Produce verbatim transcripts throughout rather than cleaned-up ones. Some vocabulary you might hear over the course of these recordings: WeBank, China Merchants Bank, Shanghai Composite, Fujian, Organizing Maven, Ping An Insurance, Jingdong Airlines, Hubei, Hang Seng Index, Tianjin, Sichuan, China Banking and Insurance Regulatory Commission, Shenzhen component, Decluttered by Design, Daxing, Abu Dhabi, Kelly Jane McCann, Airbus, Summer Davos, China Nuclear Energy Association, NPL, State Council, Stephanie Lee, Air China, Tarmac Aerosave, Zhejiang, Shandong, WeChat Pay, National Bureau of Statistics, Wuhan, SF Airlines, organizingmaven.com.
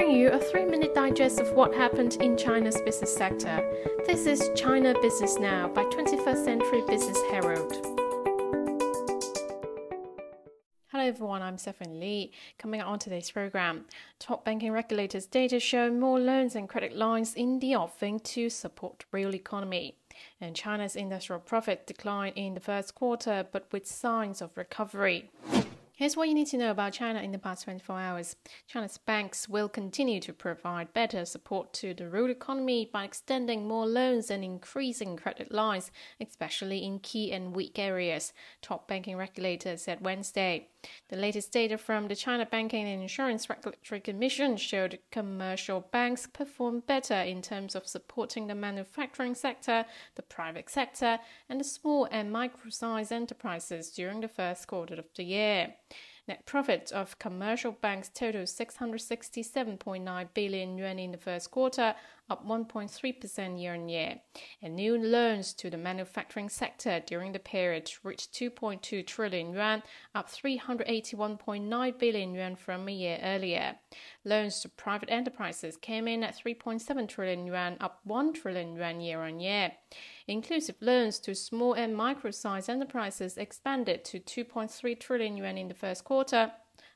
bring you a three-minute digest of what happened in China's business sector. This is China Business Now by twenty-first Century Business Herald. Hello everyone, I'm Stephanie Lee. Coming up on today's program, top banking regulators' data show more loans and credit lines in the offing to support real economy. And China's industrial profit declined in the first quarter, but with signs of recovery. Here's what you need to know about China in the past twenty-four hours. China's banks will continue to provide better support to the real economy by extending more loans and increasing credit lines, especially in key and weak areas, top banking regulators said Wednesday. The latest data from the China Banking and Insurance Regulatory Commission showed commercial banks performed better in terms of supporting the manufacturing sector, the private sector, and the small and micro-sized enterprises during the first quarter of the year. Net profit of commercial banks totaled six hundred sixty-seven point nine billion yuan in the first quarter, up one point three percent year-on-year. And new loans to the manufacturing sector during the period reached two point two trillion yuan, up three hundred eighty-one point nine billion yuan from a year earlier. Loans to private enterprises came in at three point seven trillion yuan, up one trillion yuan year-on-year. Inclusive loans to small and micro-sized enterprises expanded to two point three trillion yuan in the first quarter,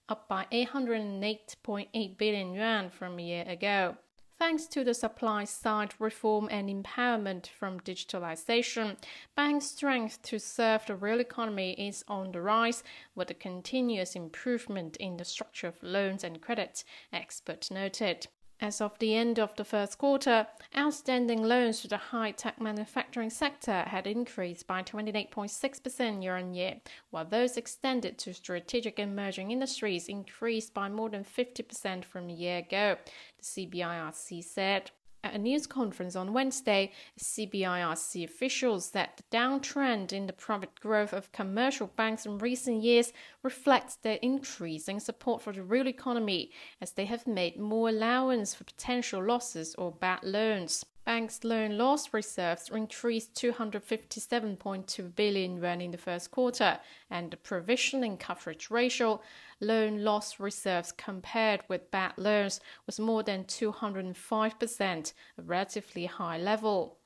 up by eight hundred eight point eight billion yuan from a year ago. Thanks to the supply-side reform and empowerment from digitalization, banks' strength to serve the real economy is on the rise, with a continuous improvement in the structure of loans and credit, experts noted. As of the end of the first quarter, outstanding loans to the high-tech manufacturing sector had increased by twenty-eight point six percent year-on-year, while those extended to strategic emerging industries increased by more than fifty percent from a year ago, the C B I R C said. At a news conference on Wednesday, C B I R C officials said the downtrend in the profit growth of commercial banks in recent years reflects their increasing support for the real economy, as they have made more allowance for potential losses or bad loans. Banks' loan loss reserves increased two hundred fifty-seven point two billion yuan in the first quarter, and the provisioning coverage ratio, loan loss reserves compared with bad loans, was more than two hundred five percent, a relatively high level.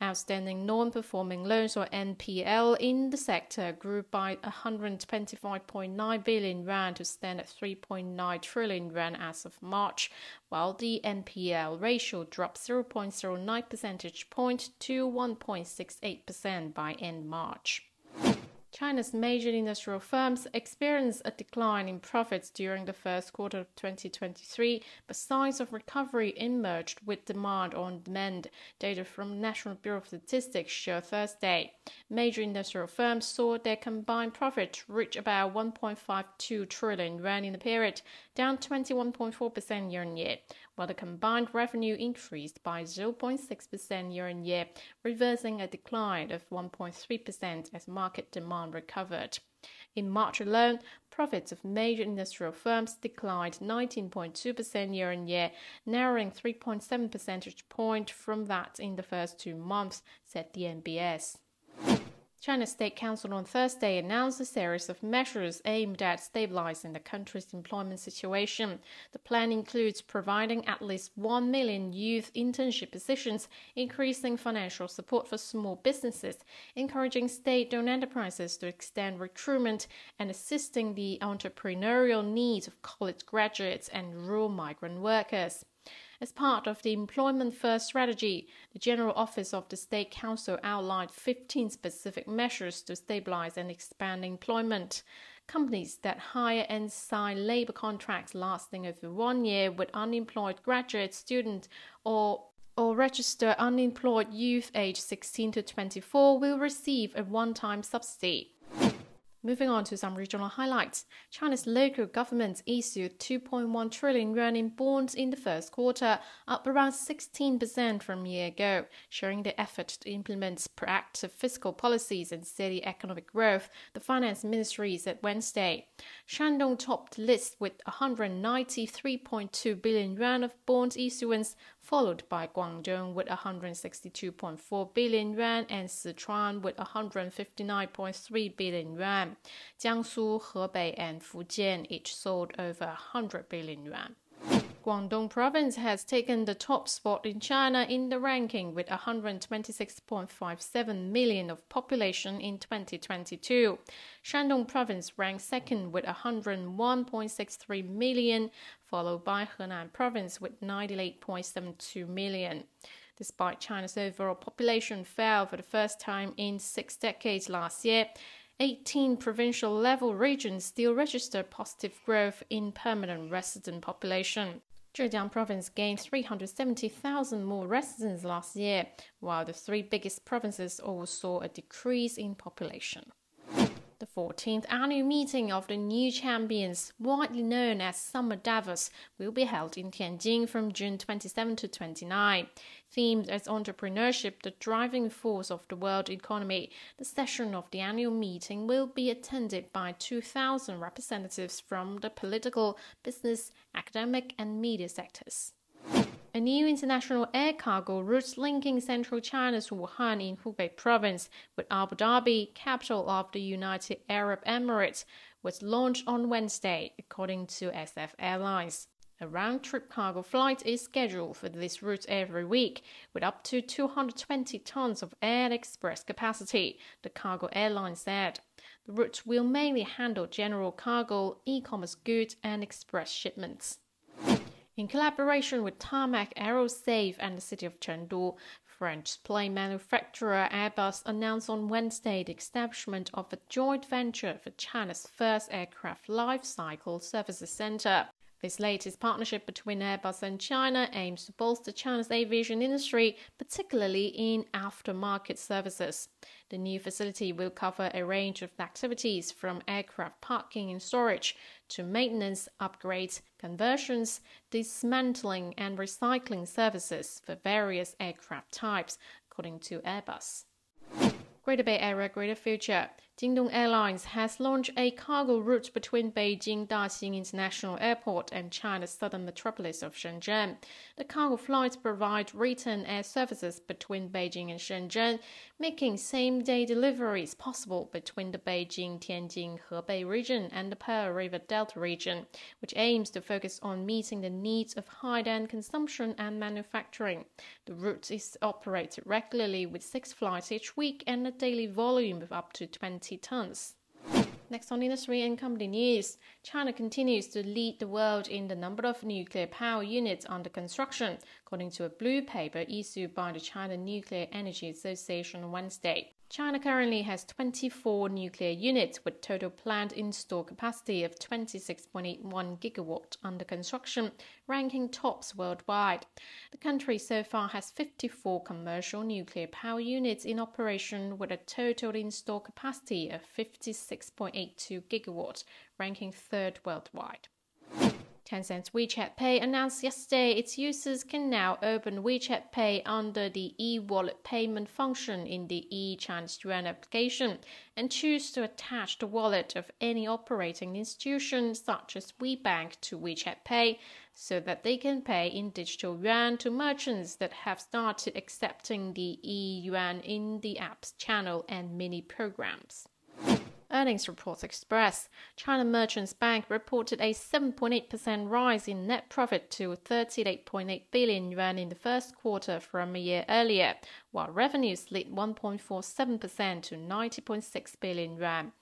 Outstanding non-performing loans, or N P L, in the sector grew by one hundred twenty-five point nine billion yuan to stand at three point nine trillion yuan as of March, while the N P L ratio dropped zero point zero nine percentage point to one point six eight percent by end March. China's major industrial firms experienced a decline in profits during the first quarter of twenty twenty-three, but signs of recovery emerged with demand on demand. Data from the National Bureau of Statistics showed Thursday. Major industrial firms saw their combined profit reach about one point five two trillion yuan in the period, down twenty-one point four percent year-on-year, while the combined revenue increased by zero point six percent year-on-year, reversing a decline of one point three percent as market demand recovered. In March alone, profits of major industrial firms declined nineteen point two percent year-on-year, narrowing three point seven percentage point from that in the first two months, said the N B S. China's State Council on Thursday announced a series of measures aimed at stabilizing the country's employment situation. The plan includes providing at least one million youth internship positions, increasing financial support for small businesses, encouraging state-owned enterprises to extend recruitment, and assisting the entrepreneurial needs of college graduates and rural migrant workers. As part of the employment-first strategy, the General Office of the State Council outlined fifteen specific measures to stabilize and expand employment. Companies that hire and sign labor contracts lasting over one year with unemployed graduate students or or registered unemployed youth aged sixteen to twenty-four will receive a one-time subsidy. Moving on to some regional highlights. China's local governments issued two point one trillion yuan in bonds in the first quarter, up around sixteen percent from a year ago, showing their effort to implement proactive fiscal policies and steady economic growth, the Finance Ministry said Wednesday. Shandong topped the list with one hundred ninety-three point two billion yuan of bond issuance, followed by Guangdong with one hundred sixty-two point four billion yuan and Sichuan with one hundred fifty-nine point three billion yuan. Jiangsu, Hebei, and Fujian each sold over one hundred billion yuan. Guangdong province has taken the top spot in China in the ranking with one hundred twenty-six point five seven million of population in twenty twenty-two. Shandong province ranked second with one hundred one point six three million, followed by Henan province with ninety-eight point seven two million. Despite China's overall population fell for the first time in six decades last year, eighteen provincial-level regions still register positive growth in permanent resident population. Zhejiang province gained three hundred seventy thousand more residents last year, while the three biggest provinces all saw a decrease in population. The fourteenth annual meeting of the New Champions, widely known as Summer Davos, will be held in Tianjin from June twenty-seventh to twenty-ninth. Themed as entrepreneurship, the driving force of the world economy, the session of the annual meeting will be attended by two thousand representatives from the political, business, academic and media sectors. A new international air cargo route linking central China's Wuhan in Hubei province with Abu Dhabi, capital of the United Arab Emirates, was launched on Wednesday, according to S F Airlines. A round-trip cargo flight is scheduled for this route every week, with up to two hundred twenty tons of air express capacity, the cargo airline said. The route will mainly handle general cargo, e-commerce goods and express shipments. In collaboration with Tarmac Aerosave and the city of Chengdu, French plane manufacturer Airbus announced on Wednesday the establishment of a joint venture for China's first aircraft life cycle services center. This latest partnership between Airbus and China aims to bolster China's aviation industry, particularly in aftermarket services. The new facility will cover a range of activities from aircraft parking and storage to maintenance, upgrades, conversions, dismantling and recycling services for various aircraft types, according to Airbus. Greater Bay Area, Greater Future. Jingdong Airlines has launched a cargo route between Beijing Daxing International Airport and China's southern metropolis of Shenzhen. The cargo flights provide return air services between Beijing and Shenzhen, making same-day deliveries possible between the Beijing-Tianjin-Hebei region and the Pearl River Delta region, which aims to focus on meeting the needs of high-end consumption and manufacturing. The route is operated regularly with six flights each week and a daily volume of up to twenty tons. Next on industry and company news, China continues to lead the world in the number of nuclear power units under construction, according to a blue paper issued by the China Nuclear Energy Association on Wednesday. China currently has twenty-four nuclear units with total planned installed capacity of twenty-six point eight one gigawatts under construction, ranking tops worldwide. The country so far has fifty-four commercial nuclear power units in operation with a total installed capacity of fifty-six point eight two gigawatts, ranking third worldwide. Tencent's WeChat Pay announced yesterday its users can now open WeChat Pay under the e-wallet payment function in the e-Chinese Yuan application and choose to attach the wallet of any operating institution such as WeBank to WeChat Pay so that they can pay in digital yuan to merchants that have started accepting the e-yuan in the app's channel and mini programs. Earnings reports express. China Merchants Bank reported a seven point eight percent rise in net profit to thirty-eight point eight billion yuan in the first quarter from a year earlier, while revenues slid one point four seven percent to ninety point six billion yuan.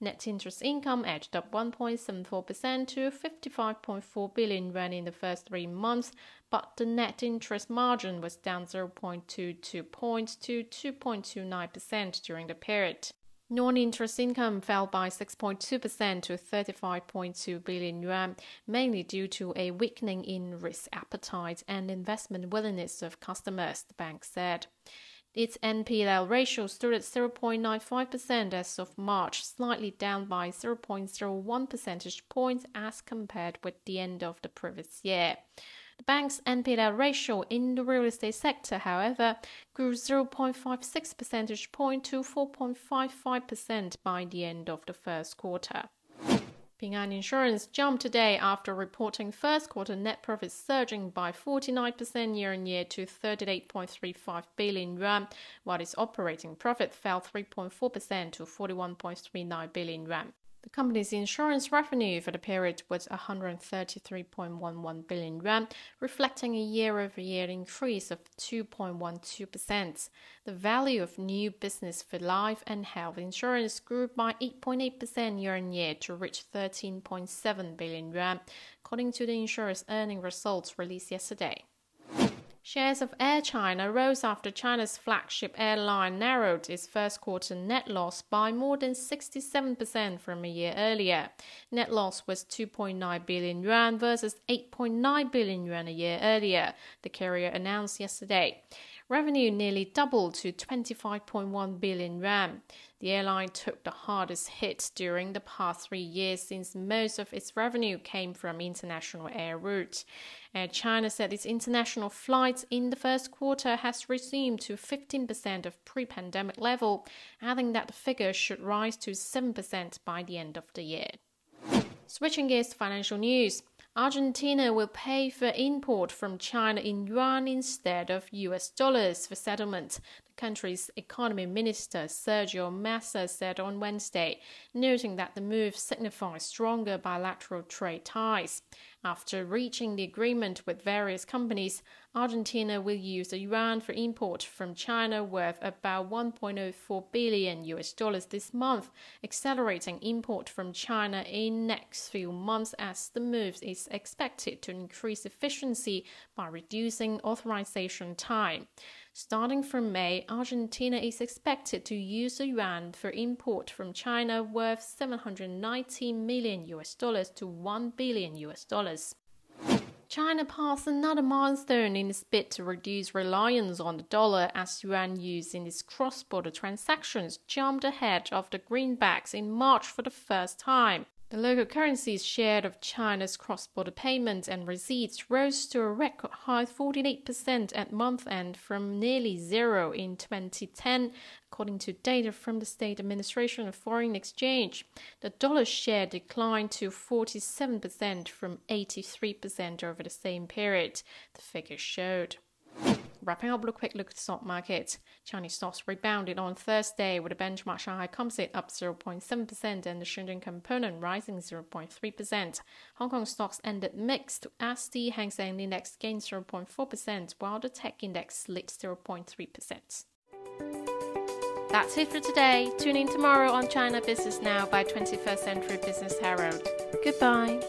Net interest income edged up one point seven four percent to fifty-five point four billion yuan in the first three months, but the net interest margin was down zero point two two points to two point two nine percent during the period. Non-interest income fell by six point two percent to thirty-five point two billion yuan, mainly due to a weakening in risk appetite and investment willingness of customers, the bank said. Its N P L ratio stood at zero point nine five percent as of March, slightly down by zero point zero one percentage points as compared with the end of the previous year. The bank's N P L ratio in the real estate sector, however, grew zero point five six percentage point to four point five five percent by the end of the first quarter. Ping An Insurance jumped today after reporting first quarter net profits surging by forty-nine percent year-on-year to thirty-eight point three five billion yuan, while its operating profit fell three point four percent to forty-one point three nine billion yuan. The company's insurance revenue for the period was one hundred thirty-three point one one billion yuan, reflecting a year-over-year increase of two point one two percent. The value of new business for life and health insurance grew by eight point eight percent year-on-year to reach thirteen point seven billion yuan, according to the insurance earning results released yesterday. Shares of Air China rose after China's flagship airline narrowed its first quarter net loss by more than sixty-seven percent from a year earlier. Net loss was two point nine billion yuan versus eight point nine billion yuan a year earlier, the carrier announced yesterday. Revenue nearly doubled to twenty-five point one billion yuan. The airline took the hardest hit during the past three years since most of its revenue came from international air routes. Air China said its international flights in the first quarter has resumed to fifteen percent of pre-pandemic level, adding that the figure should rise to seven percent by the end of the year. Switching gears to financial news. Argentina will pay for import from China in yuan instead of U S dollars for settlement, the country's economy minister Sergio Massa said on Wednesday, noting that the move signifies stronger bilateral trade ties. After reaching the agreement with various companies, Argentina will use the yuan for import from China worth about one point zero four billion U S dollars this month, accelerating import from China in next few months as the move is expected to increase efficiency by reducing authorization time. Starting from May, Argentina is expected to use the yuan for import from China worth seven hundred ninety million U S dollars to one billion U S dollars. China passed another milestone in its bid to reduce reliance on the dollar as yuan used in its cross-border transactions jumped ahead of the greenbacks in March for the first time. The local currency's share of China's cross-border payments and receipts rose to a record high forty-eight percent at month-end from nearly zero in twenty ten, according to data from the State Administration of Foreign Exchange. The dollar share declined to forty-seven percent from eighty-three percent over the same period, the figure showed. Wrapping up with a quick look at the stock market. Chinese stocks rebounded on Thursday with the benchmark Shanghai Composite up zero point seven percent and the Shenzhen component rising zero point three percent. Hong Kong stocks ended mixed as the Hang Seng Index gained zero point four percent while the tech index slid zero point three percent. That's it for today. Tune in tomorrow on China Business Now by twenty-first Century Business Herald. Goodbye.